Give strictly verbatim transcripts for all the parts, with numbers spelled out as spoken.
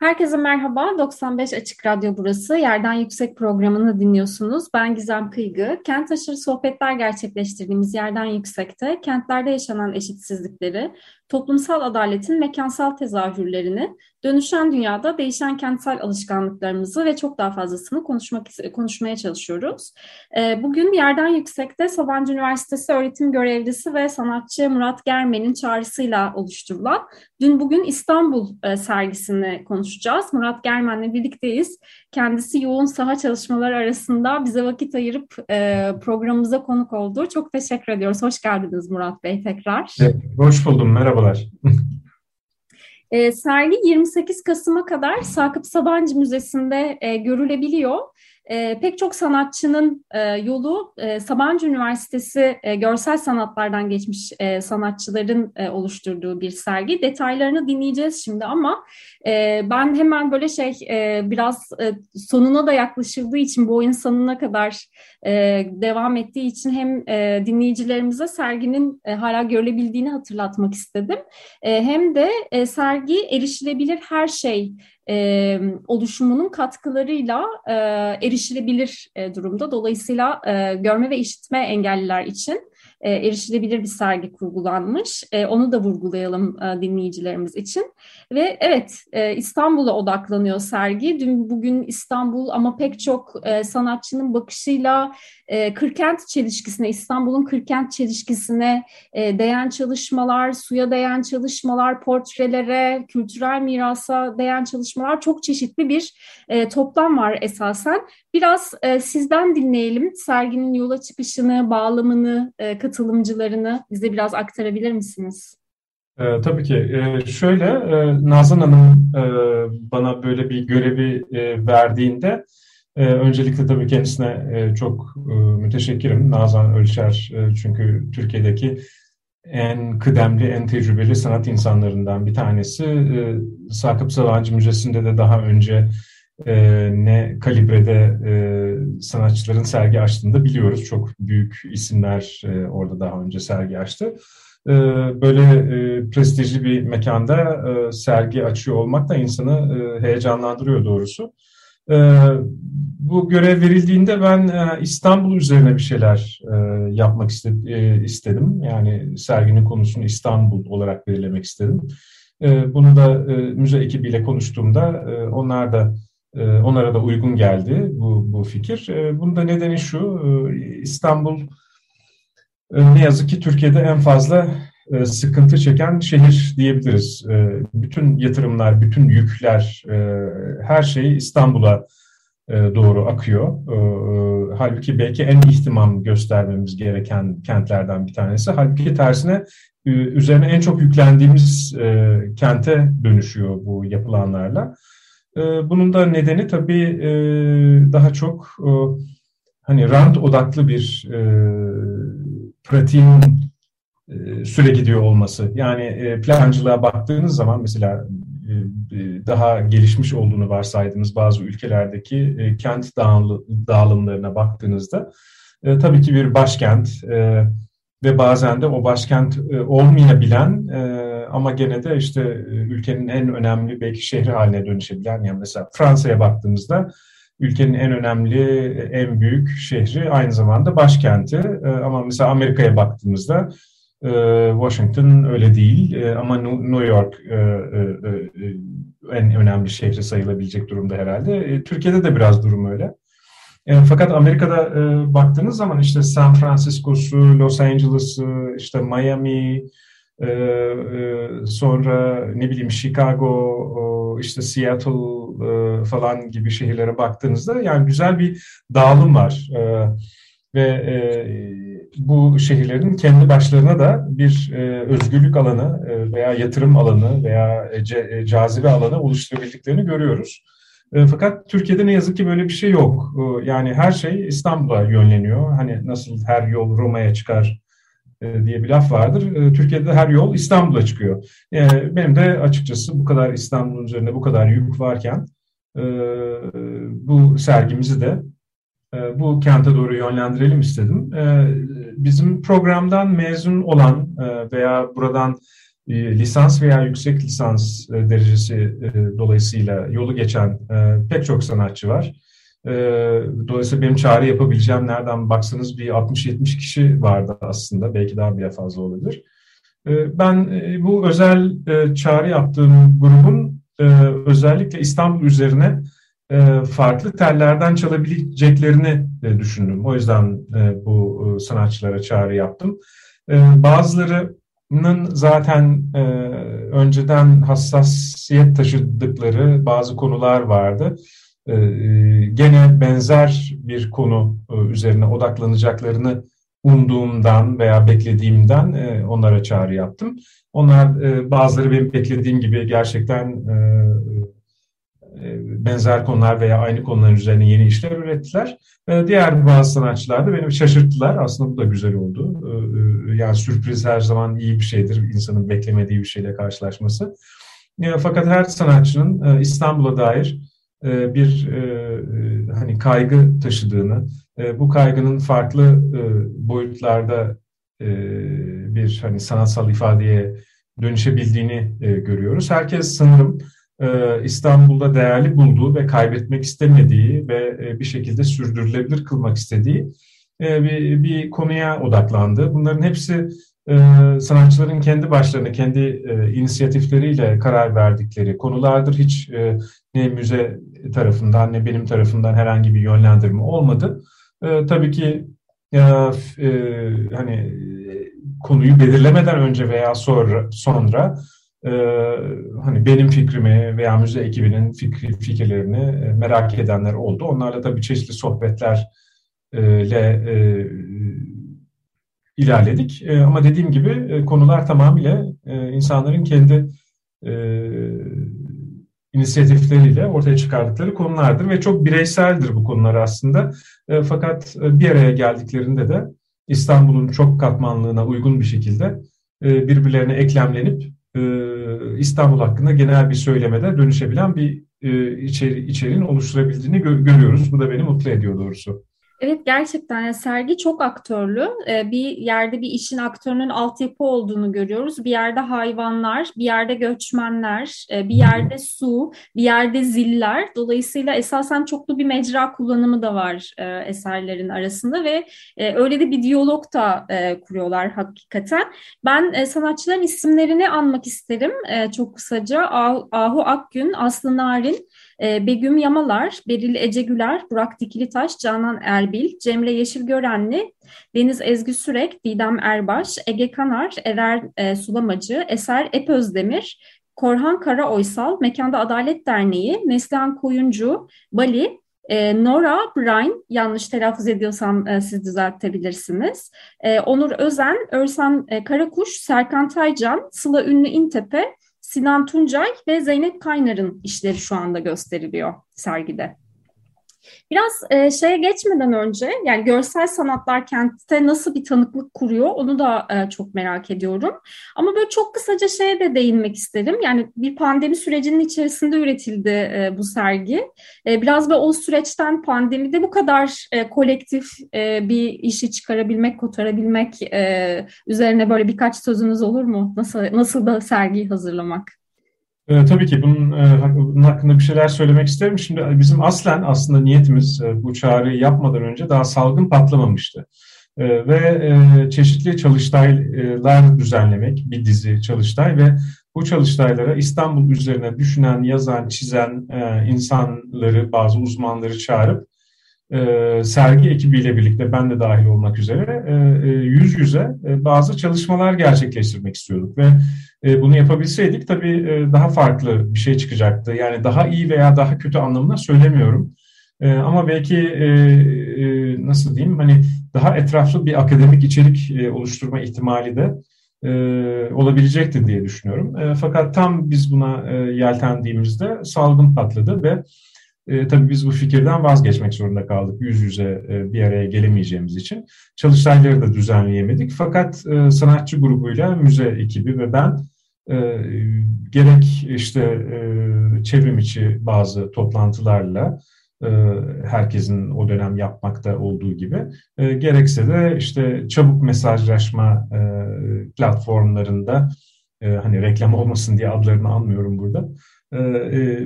Herkese merhaba, doksan beş Açık Radyo burası. Yerden Yüksek programını dinliyorsunuz. Ben Gizem Kıygı. Kent aşırı sohbetler gerçekleştirdiğimiz Yerden Yüksek'te kentlerde yaşanan eşitsizlikleri, toplumsal adaletin mekansal tezahürlerini, dönüşen dünyada değişen kentsel alışkanlıklarımızı ve çok daha fazlasını konuşmak konuşmaya çalışıyoruz. Bugün Yerden Yüksek'te Sabancı Üniversitesi öğretim görevlisi ve sanatçı Murat Germen'in çağrısıyla oluşturulan Dün Bugün İstanbul sergisini konuşacağız. Murat Germen'le birlikteyiz. Kendisi yoğun saha çalışmaları arasında bize vakit ayırıp programımıza konuk oldu. Çok teşekkür ediyoruz. Hoş geldiniz Murat Bey tekrar. Evet, hoş buldum. Merhabalar. E, sergi yirmi sekiz Kasım'a kadar Sakıp Sabancı Müzesi'nde e, görülebiliyor. E, pek çok sanatçının e, yolu e, Sabancı Üniversitesi e, görsel sanatlardan geçmiş e, sanatçıların e, oluşturduğu bir sergi. Detaylarını dinleyeceğiz şimdi ama e, ben hemen böyle şey e, biraz e, sonuna da yaklaşıldığı için, bu oyun sonuna kadar e, devam ettiği için hem e, dinleyicilerimize serginin e, hala görülebildiğini hatırlatmak istedim. E, hem de e, sergi erişilebilir her şey E, oluşumunun katkılarıyla e, erişilebilir e, durumda. Dolayısıyla e, görme ve işitme engelliler için e, erişilebilir bir sergi kurgulanmış. E, onu da vurgulayalım e, dinleyicilerimiz için. Ve evet, e, İstanbul'a odaklanıyor sergi. Dün bugün İstanbul ama pek çok e, sanatçının bakışıyla e, kırkent çelişkisine, İstanbul'un kırkent çelişkisine e, değen çalışmalar, suya değen çalışmalar, portrelere, kültürel mirasa değen çalışmalar, çok çeşitli bir e, toplam var esasen. Biraz e, sizden dinleyelim. Serginin yola çıkışını, bağlamını, e, katılımcılarını bize biraz aktarabilir misiniz? E, tabii ki. E, şöyle, e, Nazan Hanım e, bana böyle bir görevi e, verdiğinde e, öncelikle tabii kendisine e, çok e, müteşekkirim. Nazan Ölçer e, çünkü Türkiye'deki en kıdemli, en tecrübeli sanat insanlarından bir tanesi. E, Sakıp Sabancı Müzesi'nde de daha önce e, ne kalibrede e, sanatçıların sergi açtığını da biliyoruz. Çok büyük isimler e, orada daha önce sergi açtı. E, böyle e, prestijli bir mekanda e, sergi açıyor olmak da insanı e, heyecanlandırıyor doğrusu. E, bu görev verildiğinde ben e, İstanbul üzerine bir şeyler e, yapmak istedi, e, istedim. Yani serginin konusunu İstanbul olarak belirlemek istedim. E, bunu da e, müze ekibiyle konuştuğumda e, onlar da e, onlara da uygun geldi bu, bu fikir. E, bunun da nedeni şu, e, İstanbul e, ne yazık ki Türkiye'de en fazla e, sıkıntı çeken şehir diyebiliriz. E, bütün yatırımlar, bütün yükler, e, her şey İstanbul'a doğru akıyor. Halbuki belki en ihtimam göstermemiz gereken kentlerden bir tanesi. Halbuki tersine üzerine en çok yüklendiğimiz kente dönüşüyor bu yapılanlarla. Bunun da nedeni tabii daha çok hani rant odaklı bir pratiğin süre gidiyor olması. Yani plancılığa baktığınız zaman mesela daha gelişmiş olduğunu varsaydığımız bazı ülkelerdeki kent dağılımlarına baktığınızda tabii ki bir başkent ve bazen de o başkent olmayabilen ama gene de işte ülkenin en önemli belki şehri haline dönüşebilen, yani mesela Fransa'ya baktığımızda ülkenin en önemli, en büyük şehri aynı zamanda başkenti, ama mesela Amerika'ya baktığımızda Washington öyle değil ama New York en önemli şehri sayılabilecek durumda herhalde. Türkiye'de de biraz durum öyle. Fakat Amerika'da baktığınız zaman işte San Francisco'su, Los Angeles'ı, işte Miami, sonra ne bileyim Chicago, işte Seattle falan gibi şehirlere baktığınızda yani güzel bir dağılım var. Ve bu şehirlerin kendi başlarına da bir e, özgürlük alanı e, veya yatırım alanı veya e, cazibe alanı oluşturabildiklerini görüyoruz. E, fakat Türkiye'de ne yazık ki böyle bir şey yok. E, yani her şey İstanbul'a yönleniyor. Hani nasıl her yol Roma'ya çıkar diye bir laf vardır. Türkiye'de her yol İstanbul'a çıkıyor. Yani benim de açıkçası bu kadar İstanbul'un üzerinde bu kadar yük varken bu sergimizi de bu kente doğru yönlendirelim istedim. Bizim programdan mezun olan veya buradan lisans veya yüksek lisans derecesi dolayısıyla yolu geçen pek çok sanatçı var. Dolayısıyla benim çağrı yapabileceğim nereden baksanız bir altmış yetmiş kişi vardı aslında. Belki daha bile fazla olabilir. Ben bu özel çağrı yaptığım grubun özellikle İstanbul üzerine farklı tellerden çalabileceklerini düşündüm. O yüzden bu sanatçılara çağrı yaptım. Bazılarının zaten önceden hassasiyet taşıdıkları bazı konular vardı. Gene benzer bir konu üzerine odaklanacaklarını umduğumdan veya beklediğimden onlara çağrı yaptım. Onlar bazıları benim beklediğim gibi gerçekten benzer konular veya aynı konuların üzerine yeni işler ürettiler. Diğer bazı sanatçılar da beni şaşırttılar. Aslında bu da güzel oldu. Yani sürpriz her zaman iyi bir şeydir. İnsanın beklemediği bir şeyle karşılaşması. Fakat her sanatçının İstanbul'a dair bir e, hani kaygı taşıdığını, e, bu kaygının farklı e, boyutlarda e, bir hani sanatsal ifadeye dönüşebildiğini e, görüyoruz. Herkes sanırım e, İstanbul'da değerli bulduğu ve kaybetmek istemediği ve e, bir şekilde sürdürülebilir kılmak istediği e, bir, bir konuya odaklandı. Bunların hepsi e, sanatçıların kendi başlarına, kendi e, inisiyatifleriyle karar verdikleri konulardır. Hiç e, ne müze tarafından ne benim tarafından herhangi bir yönlendirme olmadı. Ee, tabii ki e, e, hani konuyu belirlemeden önce veya sonra, sonra e, hani benim fikrimi veya müze ekibinin fikri, fikirlerini merak edenler oldu. Onlarla tabii çeşitli sohbetlerle e, ilerledik. E, ama dediğim gibi e, konular tamamıyla e, insanların kendi e, inisiyatifleriyle ortaya çıkardıkları konulardır ve çok bireyseldir bu konular aslında. E, fakat bir araya geldiklerinde de İstanbul'un çok katmanlığına uygun bir şekilde e, birbirlerine eklemlenip e, İstanbul hakkında genel bir söylemede dönüşebilen bir e, içeri, içeriğin oluşturabildiğini gö- görüyoruz. Bu da beni mutlu ediyor doğrusu. Evet, gerçekten yani sergi çok aktörlü. Ee, bir yerde bir işin aktörünün altyapı olduğunu görüyoruz. Bir yerde hayvanlar, bir yerde göçmenler, bir yerde su, bir yerde ziller. Dolayısıyla esasen çoklu bir mecra kullanımı da var e, eserlerin arasında ve e, öyle de bir diyalog da e, kuruyorlar hakikaten. Ben e, sanatçıların isimlerini anmak isterim e, çok kısaca. Ah- Ahu Akgün, Aslı Narin, Begüm Yamalar, Beril Ece Güler, Burak Dikilitaş, Canan Erbil, Cemre Yeşilgörenli, Deniz Ezgü Sürek, Didem Erbaş, Ege Kanar, Ever Sulamacı, Eser Epozdemir, Korhan Karaoysal, Mekanda Adalet Derneği, Neslihan Koyuncu, Bali, E, Nora Brayn, yanlış telaffuz ediyorsam e, siz düzeltebilirsiniz. E, Onur Özen, Örsan Karakuş, Serkan Taycan, Sıla Ünlü İntepe, Sinan Tuncay ve Zeynep Kaynar'ın işleri şu anda gösteriliyor sergide. Biraz e, şeye geçmeden önce, yani görsel sanatlar kentte nasıl bir tanıklık kuruyor onu da e, çok merak ediyorum. Ama böyle çok kısaca şeye de değinmek isterim. Yani bir pandemi sürecinin içerisinde üretildi e, bu sergi. E, biraz böyle o süreçten, pandemide bu kadar e, kolektif e, bir işi çıkarabilmek, kotarabilmek e, üzerine böyle birkaç sözünüz olur mu? Nasıl, nasıl da sergiyi hazırlamak? E, tabii ki bunun, e, bunun hakkında bir şeyler söylemek isterim. Şimdi bizim aslen aslında niyetimiz e, bu çağrıyı yapmadan önce daha salgın patlamamıştı. E, ve e, çeşitli çalıştaylar düzenlemek, bir dizi çalıştay ve bu çalıştaylara İstanbul üzerine düşünen, yazan, çizen e, insanları, bazı uzmanları çağırıp e, sergi ekibiyle birlikte ben de dahil olmak üzere e, yüz yüze e, bazı çalışmalar gerçekleştirmek istiyorduk ve bunu yapabilseydik tabii daha farklı bir şey çıkacaktı. Yani daha iyi veya daha kötü anlamına söylemiyorum. Ama belki nasıl diyeyim, hani daha etraflı bir akademik içerik e, oluşturma ihtimali de e, olabilecekti diye düşünüyorum. E, fakat tam biz buna e, yeltendiğimizde salgın patladı ve E, tabii biz bu fikirden vazgeçmek zorunda kaldık. Yüz yüze e, bir araya gelemeyeceğimiz için. Çalıştayları da düzenleyemedik. Fakat e, sanatçı grubuyla müze ekibi ve ben e, gerek işte e, çevrim içi bazı toplantılarla e, herkesin o dönem yapmakta olduğu gibi e, gerekse de işte çabuk mesajlaşma e, platformlarında e, hani reklam olmasın diye adlarını anmıyorum burada.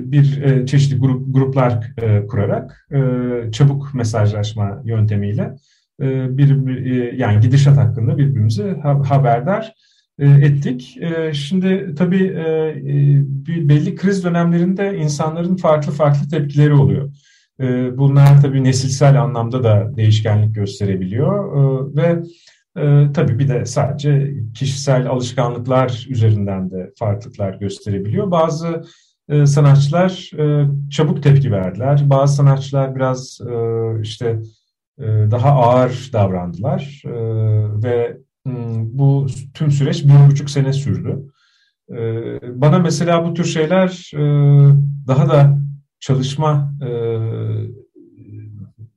Bir çeşitli grup, gruplar kurarak çabuk mesajlaşma yöntemiyle bir, yani gidişat hakkında birbirimizi haberdar ettik. Şimdi tabii belli kriz dönemlerinde insanların farklı farklı tepkileri oluyor. Bunlar tabii nesilsel anlamda da değişkenlik gösterebiliyor ve Ee, tabii bir de sadece kişisel alışkanlıklar üzerinden de farklılıklar gösterebiliyor. Bazı e, sanatçılar e, çabuk tepki verdiler. Bazı sanatçılar biraz e, işte e, daha ağır davrandılar. E, ve m, bu tüm süreç bir buçuk sene sürdü. E, bana mesela bu tür şeyler e, daha da çalışma e,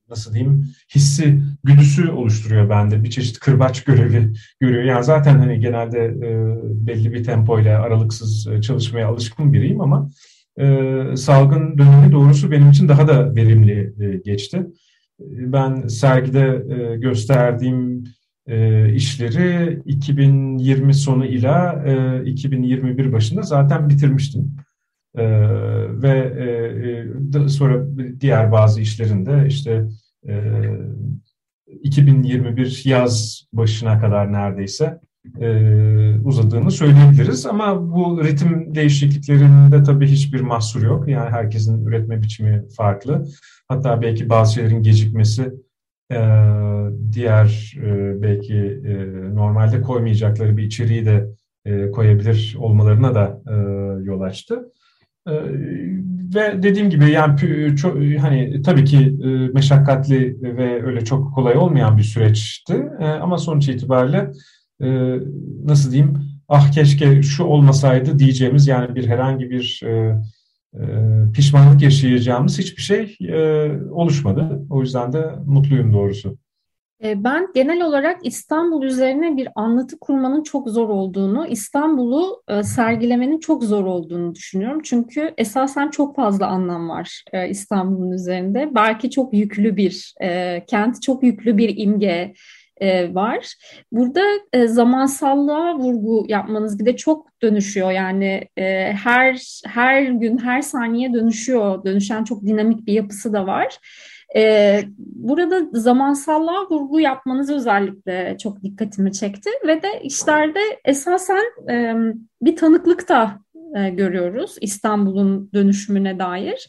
nasıl diyeyim, hissi, güdüsü oluşturuyor bende. Bir çeşit kırbaç görevi görüyor. Yani zaten hani genelde e, belli bir tempoyla aralıksız çalışmaya alışkın biriyim ama e, salgın dönemi doğrusu benim için daha da verimli e, geçti. Ben sergide e, gösterdiğim e, işleri iki bin yirmi sonu ila e, iki bin yirmi bir başında zaten bitirmiştim. E, ve e, sonra diğer bazı işlerin de işte iki bin yirmi bir yaz başına kadar neredeyse uzadığını söyleyebiliriz. Ama bu ritim değişikliklerinde tabii hiçbir mahsur yok. Yani herkesin üretme biçimi farklı. Hatta belki bazı şeylerin gecikmesi diğer belki normalde koymayacakları bir içeriği de koyabilir olmalarına da yol açtı. Ve dediğim gibi yani çok, hani tabii ki meşakkatli ve öyle çok kolay olmayan bir süreçti ama sonuç itibariyle nasıl diyeyim, ah keşke şu olmasaydı diyeceğimiz, yani bir herhangi bir pişmanlık yaşayacağımız hiçbir şey oluşmadı. O yüzden de mutluyum doğrusu. Ben genel olarak İstanbul üzerine bir anlatı kurmanın çok zor olduğunu, İstanbul'u sergilemenin çok zor olduğunu düşünüyorum. Çünkü esasen çok fazla anlam var İstanbul'un üzerinde. Belki çok yüklü bir kent, çok yüklü bir imge var. Burada zamansallığa vurgu yapmanız bir de çok dönüşüyor. Yani her her gün, her saniye dönüşüyor. Dönüşen çok dinamik bir yapısı da var. Burada zamansallığa vurgu yapmanız özellikle çok dikkatimi çekti ve de işlerde esasen bir tanıklık da görüyoruz İstanbul'un dönüşümüne dair.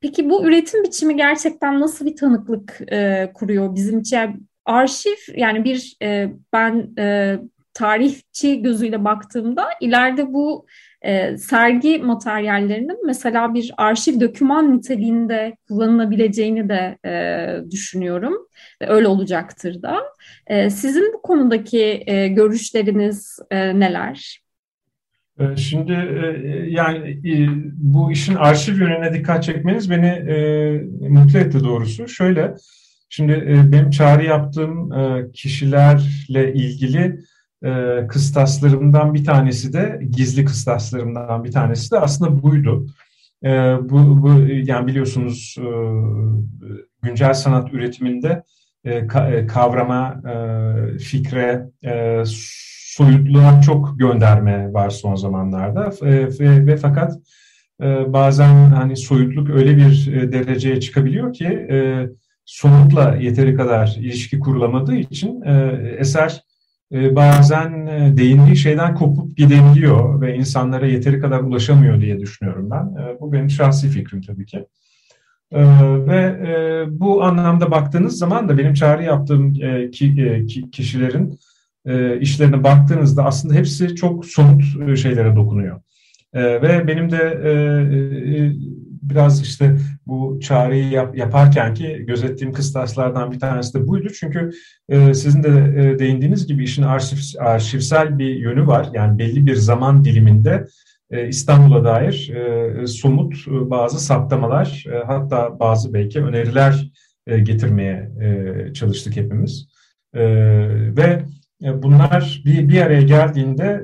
Peki bu üretim biçimi gerçekten nasıl bir tanıklık kuruyor bizim için? Arşiv, yani bir ben tarihçi gözüyle baktığımda ileride bu E, sergi materyallerinin mesela bir arşiv doküman niteliğinde kullanılabileceğini de e, düşünüyorum. Ve öyle olacaktır da. E, sizin bu konudaki e, görüşleriniz e, neler? Şimdi e, yani e, bu işin arşiv yönüne dikkat çekmeniz beni e, mutlu etti doğrusu. Şöyle, şimdi e, benim çağrı yaptığım e, kişilerle ilgili E, kıstaslarımdan bir tanesi de, gizli kıstaslarımdan bir tanesi de aslında buydu. E, bu, bu yani biliyorsunuz e, güncel sanat üretiminde e, kavrama, e, fikre, e, soyutluğa çok gönderme var son zamanlarda e, ve, ve fakat e, bazen hani soyutluk öyle bir dereceye çıkabiliyor ki e, somutla yeteri kadar ilişki kurulamadığı için e, eser bazen değindiği şeyden kopup gidebiliyor ve insanlara yeteri kadar ulaşamıyor diye düşünüyorum ben. Bu benim şahsi fikrim tabii ki. Ve bu anlamda baktığınız zaman da benim çağrı yaptığım kişilerin işlerine baktığınızda aslında hepsi çok somut şeylere dokunuyor. Ve benim de biraz işte bu çağrıyı yap, yaparken ki gözettiğim kıstaslardan bir tanesi de buydu. Çünkü e, sizin de e, değindiğiniz gibi işin arşiv, arşivsel bir yönü var. Yani belli bir zaman diliminde e, İstanbul'a dair e, somut e, bazı saptamalar, e, hatta bazı belki öneriler e, getirmeye e, çalıştık hepimiz. E, ve bunlar bir, bir araya geldiğinde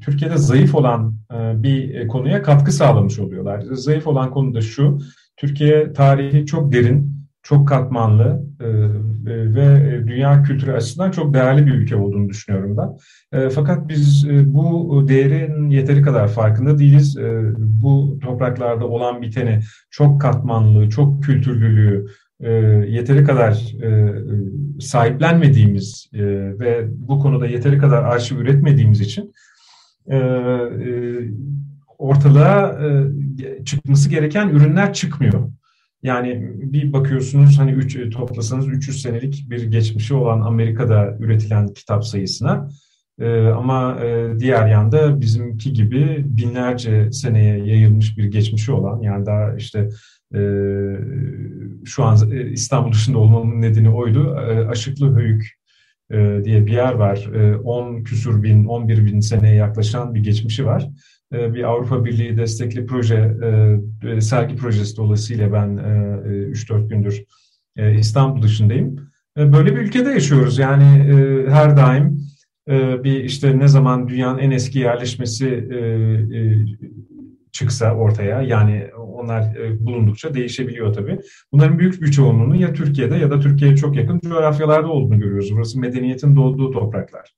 Türkiye'de zayıf olan bir konuya katkı sağlamış oluyorlar. Zayıf olan konu da şu: Türkiye tarihi çok derin, çok katmanlı ve dünya kültürü açısından çok değerli bir ülke olduğunu düşünüyorum ben. Fakat biz bu değerin yeteri kadar farkında değiliz. Bu topraklarda olan biteni, çok katmanlı, çok kültürlülüğü E, yeteri kadar e, sahiplenmediğimiz e, ve bu konuda yeteri kadar arşiv üretmediğimiz için e, e, ortalığa e, çıkması gereken ürünler çıkmıyor. Yani bir bakıyorsunuz hani üç, toplasanız üç yüz senelik bir geçmişi olan Amerika'da üretilen kitap sayısına, e, ama e, diğer yanda bizimki gibi binlerce seneye yayılmış bir geçmişi olan, yani daha işte Ee, şu an İstanbul dışında olmamın nedeni oydu. Ee, Aşıklı Höyük e, diye bir yer var. Ee, on küsur bin, on bir bin seneye yaklaşan bir geçmişi var. Ee, bir Avrupa Birliği destekli proje, e, sergi projesi dolayısıyla ben üç dört gündür e, İstanbul dışındayım. E, böyle bir ülkede yaşıyoruz. Yani e, her daim e, bir işte ne zaman dünyanın en eski yerleşmesi e, e, çıksa ortaya, yani onlar bulundukça değişebiliyor tabii. Bunların büyük bir çoğunluğunu ya Türkiye'de ya da Türkiye'ye çok yakın coğrafyalarda olduğunu görüyoruz. Burası medeniyetin doğduğu topraklar.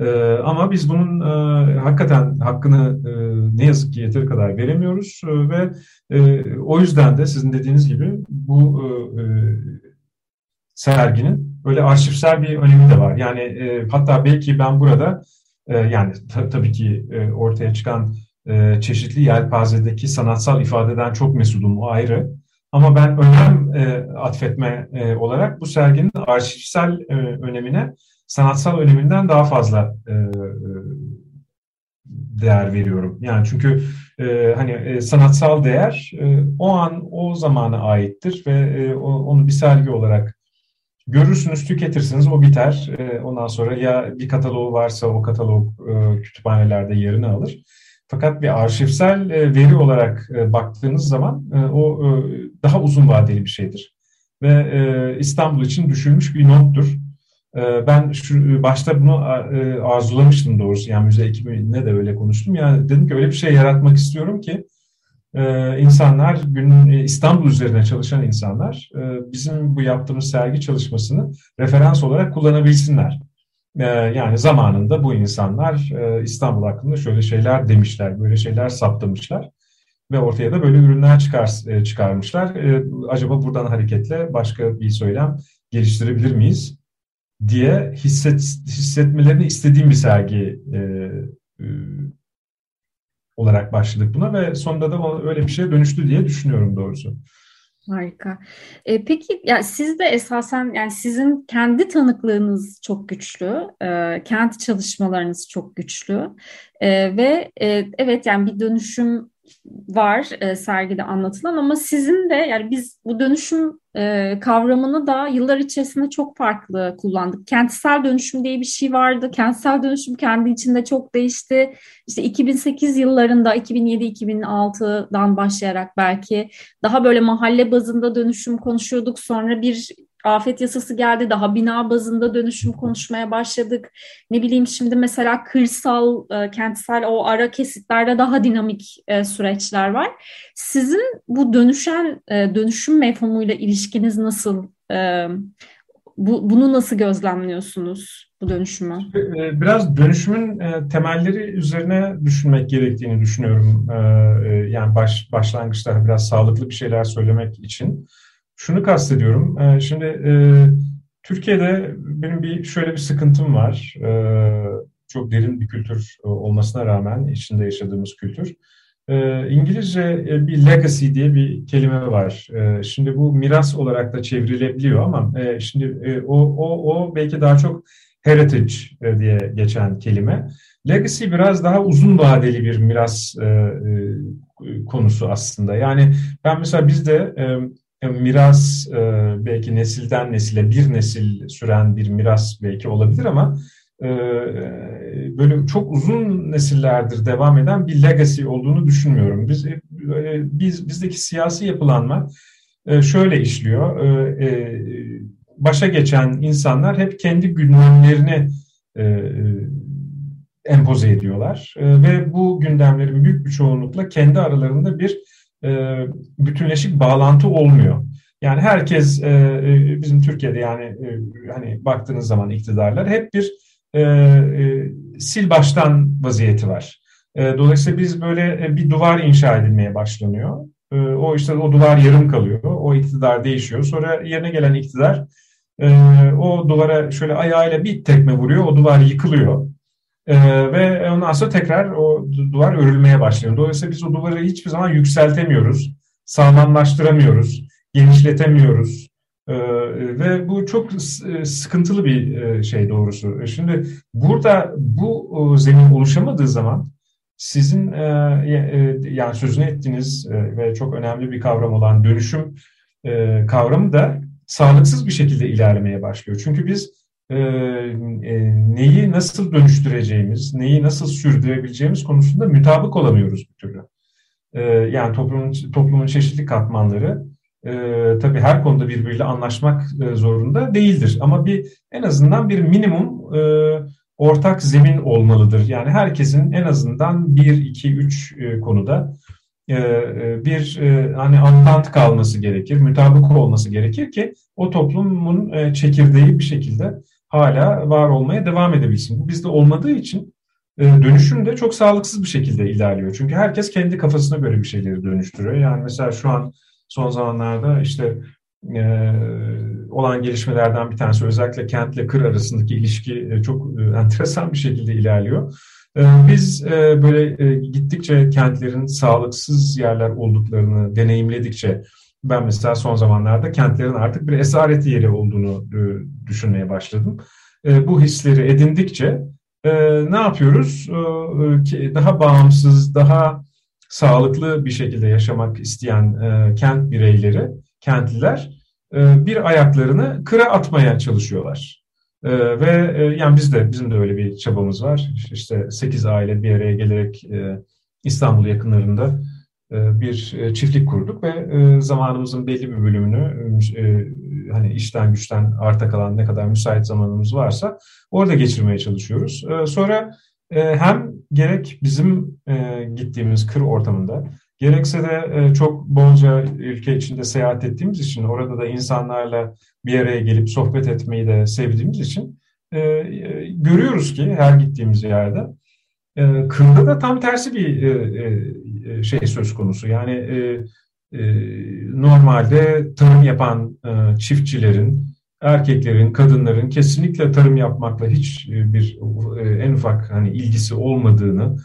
Ee, ama biz bunun e, hakikaten hakkını e, ne yazık ki yeteri kadar veremiyoruz e, ve e, o yüzden de sizin dediğiniz gibi bu e, serginin böyle arşivsel bir önemi de var. Yani e, hatta belki ben burada e, yani t- tabii ki e, ortaya çıkan Ee, çeşitli yelpazedeki sanatsal ifadeden çok mesudum, o ayrı. Ama ben önem e, atfetme e, olarak bu serginin arşivsel e, önemine sanatsal öneminden daha fazla e, değer veriyorum. Yani çünkü e, hani e, sanatsal değer e, o an o zamana aittir ve e, o, onu bir sergi olarak görürsünüz, tüketirsiniz, o biter. E, ondan sonra ya bir kataloğu varsa o katalog e, kütüphanelerde yerini alır. Fakat bir arşivsel veri olarak baktığınız zaman o daha uzun vadeli bir şeydir. Ve İstanbul için düşünmüş bir nottur. Ben şu, başta bunu arzulamıştım doğrusu. Yani müze ekibine de öyle konuştum. Yani dedim ki öyle bir şey yaratmak istiyorum ki insanlar, İstanbul üzerine çalışan insanlar bizim bu yaptığımız sergi çalışmasını referans olarak kullanabilsinler. Yani zamanında bu insanlar İstanbul hakkında şöyle şeyler demişler, böyle şeyler saptamışlar ve ortaya da böyle ürünler çıkar, çıkarmışlar. Acaba buradan hareketle başka bir söylem geliştirebilir miyiz diye hisset, hissetmelerini istediğim bir sergi e, e, olarak başladık buna ve sonunda da öyle bir şeye dönüştü diye düşünüyorum doğrusu. Harika. E, peki yani siz de esasen, yani sizin kendi tanıklığınız çok güçlü, e, kendi çalışmalarınız çok güçlü e, ve e, evet yani bir dönüşüm var e, sergide anlatılan, ama sizin de yani biz bu dönüşüm e, kavramını da yıllar içerisinde çok farklı kullandık. Kentsel dönüşüm diye bir şey vardı. Kentsel dönüşüm kendi içinde çok değişti. İşte iki bin sekiz yıllarında, iki bin yedi iki bin altıdan başlayarak belki daha böyle mahalle bazında dönüşüm konuşuyorduk. Sonra bir afet yasası geldi. Daha bina bazında dönüşüm konuşmaya başladık. Ne bileyim şimdi mesela kırsal, kentsel o ara kesitlerde daha dinamik süreçler var. Sizin bu dönüşen, dönüşüm mefhumuyla ilişkiniz nasıl? Bu, bunu nasıl gözlemliyorsunuz, bu dönüşümü? Biraz dönüşümün temelleri üzerine düşünmek gerektiğini düşünüyorum. Yani baş, başlangıçta biraz sağlıklı bir şeyler söylemek için. Şunu kastediyorum. Şimdi e, Türkiye'de benim bir şöyle bir sıkıntım var. E, çok derin bir kültür olmasına rağmen içinde yaşadığımız kültür. E, İngilizce bir legacy diye bir kelime var. E, şimdi bu miras olarak da çevrilebiliyor ama e, şimdi e, o o o belki daha çok heritage diye geçen kelime. Legacy biraz daha uzun vadeli bir miras e, e, konusu aslında. Yani ben mesela bizde e, miras e, belki nesilden nesile bir nesil süren bir miras belki olabilir ama e, böyle çok uzun nesillerdir devam eden bir legacy olduğunu düşünmüyorum. Biz e, biz bizdeki siyasi yapılanma e, şöyle işliyor. E, e, başa geçen insanlar hep kendi gündemlerini e, e, empoze ediyorlar e, ve bu gündemlerin büyük bir çoğunlukla kendi aralarında bir e, bütünleşik bağlantı olmuyor. Yani herkes e, bizim Türkiye'de yani e, hani baktığınız zaman iktidarlar hep bir e, e, sil baştan vaziyeti var. E, dolayısıyla biz böyle bir duvar inşa edilmeye başlanıyor. E, o işte o duvar yarım kalıyor. O iktidar değişiyor. Sonra yerine gelen iktidar e, o duvara şöyle ayağıyla bir tekme vuruyor. O duvar yıkılıyor. Ee, ve ondan sonra tekrar o duvar örülmeye başlıyor. Dolayısıyla biz o duvarı hiçbir zaman yükseltemiyoruz, sağlamlaştıramıyoruz, genişletemiyoruz ee, ve bu çok sıkıntılı bir şey doğrusu. Şimdi burada bu zemin oluşamadığı zaman sizin e, e, yani sözünü ettiğiniz e, ve çok önemli bir kavram olan dönüşüm e, kavramı da sağlıksız bir şekilde ilerlemeye başlıyor. Çünkü biz E, e, neyi nasıl dönüştüreceğimiz, neyi nasıl sürdürebileceğimiz konusunda mutabık olamıyoruz bir türlü. E, yani toplumun, toplumun çeşitli katmanları e, tabii her konuda birbiriyle anlaşmak e, zorunda değildir. Ama bir en azından bir minimum e, ortak zemin olmalıdır. Yani herkesin en azından bir, iki, üç e, konuda e, bir e, hani antant kalması gerekir, mutabık olması gerekir ki o toplumun e, çekirdeği bir şekilde hala var olmaya devam edebilsin. Bu bizde olmadığı için dönüşüm de çok sağlıksız bir şekilde ilerliyor. Çünkü herkes kendi kafasına göre bir şeyleri dönüştürüyor. Yani mesela şu an son zamanlarda işte e, olan gelişmelerden bir tanesi özellikle kentle kır arasındaki ilişki çok enteresan bir şekilde ilerliyor. E, biz e, böyle e, gittikçe kentlerin sağlıksız yerler olduklarını deneyimledikçe ben mesela son zamanlarda kentlerin artık bir esaret yeri olduğunu düşünmeye başladım. Bu hisleri edindikçe ne yapıyoruz? Daha bağımsız, daha sağlıklı bir şekilde yaşamak isteyen kent bireyleri, kentliler bir ayaklarını kıra atmaya çalışıyorlar. Ve yani biz de bizim de öyle bir çabamız var. İşte sekiz aile bir araya gelerek İstanbul yakınlarında bir çiftlik kurduk ve zamanımızın belli bir bölümünü hani işten güçten arta kalan ne kadar müsait zamanımız varsa orada geçirmeye çalışıyoruz. Sonra hem gerek bizim gittiğimiz kır ortamında gerekse de çok bolca ülke içinde seyahat ettiğimiz için orada da insanlarla bir araya gelip sohbet etmeyi de sevdiğimiz için görüyoruz ki her gittiğimiz yerde kırda da tam tersi bir şey söz konusu. Yani normalde tarım yapan çiftçilerin, erkeklerin, kadınların kesinlikle tarım yapmakla hiçbir en ufak hani ilgisi olmadığını,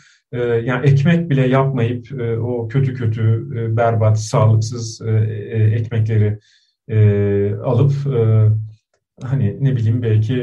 yani ekmek bile yapmayıp o kötü kötü berbat, sağlıksız ekmekleri alıp hani ne bileyim belki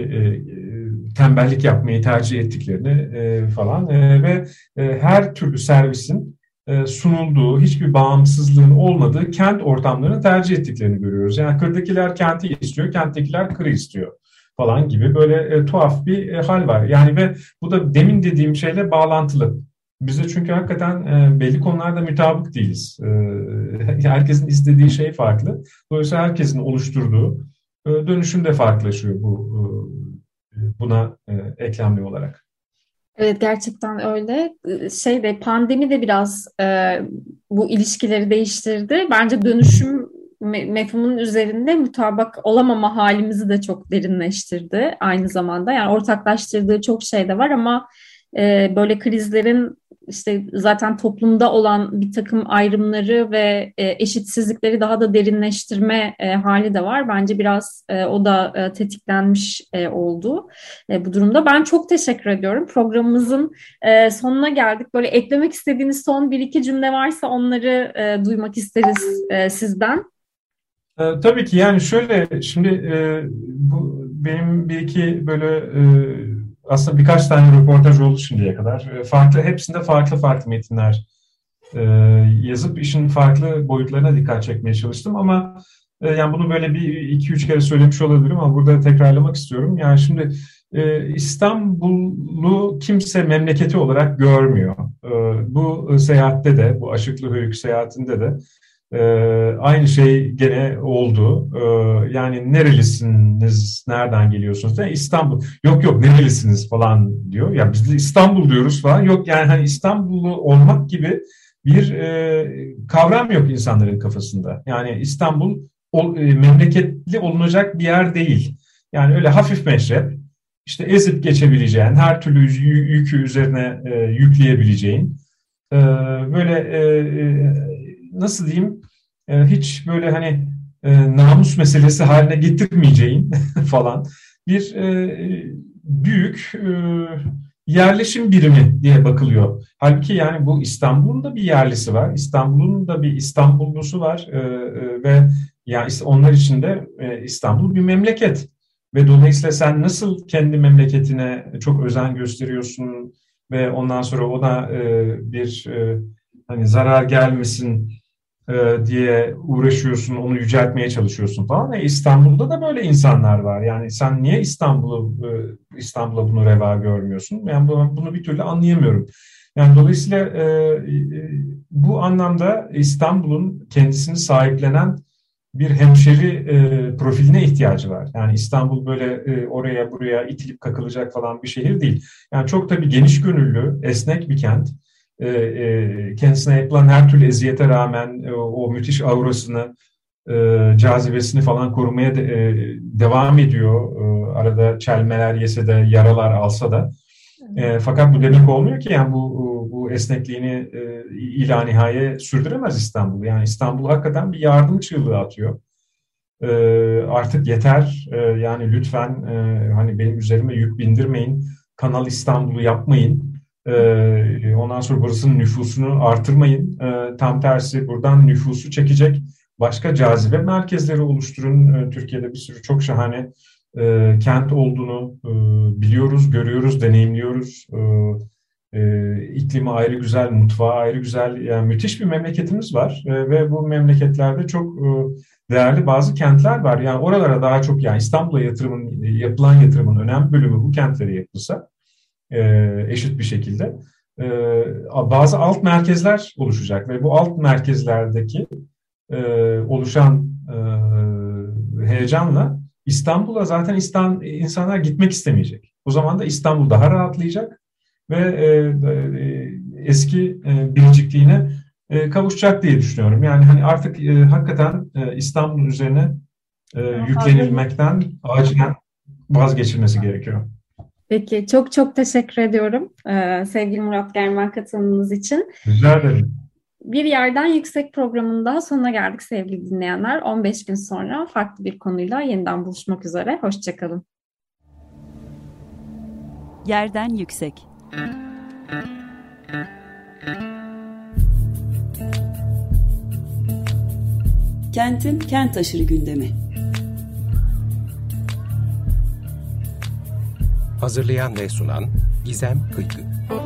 tembellik yapmayı tercih ettiklerini e, falan e, ve e, her türlü servisin e, sunulduğu, hiçbir bağımsızlığın olmadığı kent ortamlarını tercih ettiklerini görüyoruz. Yani kırdakiler kenti istiyor, kenttekiler kırı istiyor falan gibi böyle e, tuhaf bir e, hal var. Yani ve bu da demin dediğim şeyle bağlantılı. Biz de çünkü hakikaten e, belli konularda mutabık değiliz. E, herkesin istediği şey farklı. Dolayısıyla herkesin oluşturduğu e, dönüşüm de farklılaşıyor bu e, buna e, eklemli olarak. Evet, gerçekten öyle. Şey de pandemi de biraz e, bu ilişkileri değiştirdi. Bence dönüşüm me- mefhumunun üzerinde mutabak olamama halimizi de çok derinleştirdi aynı zamanda. Yani ortaklaştırdığı çok şey de var ama e, böyle krizlerin işte zaten toplumda olan bir takım ayrımları ve e, eşitsizlikleri daha da derinleştirme e, hali de var. Bence biraz e, o da e, tetiklenmiş e, oldu e, bu durumda. Ben çok teşekkür ediyorum. Programımızın e, sonuna geldik. Böyle eklemek istediğiniz son bir iki cümle varsa onları e, duymak isteriz e, sizden. E, tabii ki yani şöyle şimdi e, bu benim bir iki böyle... E, aslında birkaç tane röportaj oldu şimdiye kadar. Farklı, hepsinde farklı farklı metinler e, yazıp işin farklı boyutlarına dikkat çekmeye çalıştım. Ama e, yani bunu böyle bir iki üç kere söylemiş olabilirim ama burada tekrarlamak istiyorum. Yani şimdi e, İstanbul'u kimse memleketi olarak görmüyor. E, bu seyahatte de, bu Aşıklı Höyük seyahatinde de Ee, aynı şey gene oldu. Ee, yani nerelisiniz, nereden geliyorsunuz? Yani İstanbul. Yok yok nerelisiniz falan diyor. Ya biz de İstanbul diyoruz falan. Yok yani hani İstanbullu olmak gibi bir e, kavram yok insanların kafasında. Yani İstanbul ol, e, memleketli olunacak bir yer değil. Yani öyle hafif meşrep, işte ezip geçebileceğin, her türlü yükü üzerine e, yükleyebileceğin e, böyle e, nasıl diyeyim, hiç böyle hani namus meselesi haline getirmeyeceğin falan bir büyük yerleşim birimi diye bakılıyor. Halbuki yani bu İstanbul'un da bir yerlisi var, İstanbul'un da bir İstanbullusu var ve ya onlar için de İstanbul bir memleket ve dolayısıyla sen nasıl kendi memleketine çok özen gösteriyorsun ve ondan sonra ona bir hani zarar gelmesin diye uğraşıyorsun, onu yüceltmeye çalışıyorsun falan. E İstanbul'da da böyle insanlar var. Yani sen niye İstanbul'u İstanbul'a bunu reva görmüyorsun? Yani bunu bir türlü anlayamıyorum. Yani dolayısıyla bu anlamda İstanbul'un kendisini sahiplenen bir hemşeri profiline ihtiyacı var. Yani İstanbul böyle oraya buraya itilip kakılacak falan bir şehir değil. Yani çok tabii geniş gönüllü, esnek bir kent. Kendisine yapılan her türlü eziyete rağmen o müthiş aurasını, cazibesini falan korumaya devam ediyor. Arada çelmeler yese de, yaralar alsa da. Fakat bu demek olmuyor ki yani bu, bu esnekliğini ila nihayet sürdüremez İstanbul. Yani İstanbul hakikaten bir yardım çığlığı atıyor. Artık yeter, yani lütfen hani benim üzerime yük bindirmeyin, Kanal İstanbul'u yapmayın. Ee, ondan sonra burasının nüfusunu artırmayın. Ee, tam tersi buradan nüfusu çekecek başka cazibe merkezleri oluşturun. Ee, Türkiye'de bir sürü çok şahane e, kent olduğunu e, biliyoruz, görüyoruz, deneyimliyoruz. Ee, e, iklimi ayrı güzel, mutfağı ayrı güzel. Yani müthiş bir memleketimiz var e, ve bu memleketlerde çok e, değerli bazı kentler var. Yani oralara daha çok, yani İstanbul'a yatırımın, yapılan yatırımın önemli bölümü bu kentlere yapılsa, eşit bir şekilde bazı alt merkezler oluşacak ve bu alt merkezlerdeki oluşan heyecanla İstanbul'a zaten insanlar gitmek istemeyecek. O zaman da İstanbul daha rahatlayacak ve eski biricikliğine kavuşacak diye düşünüyorum. Yani hani artık hakikaten İstanbul üzerine yüklenilmekten acilen vazgeçilmesi gerekiyor. Peki, çok çok teşekkür ediyorum ee, sevgili Murat Germen katılımınız için. Rica ederim. Bir Yerden Yüksek programının daha sonuna geldik sevgili dinleyenler. on beş gün sonra farklı bir konuyla yeniden buluşmak üzere. Hoşçakalın. Yerden Yüksek. Kentin kent aşırı gündemi. Hazırlayan ve sunan Gizem Kıygı.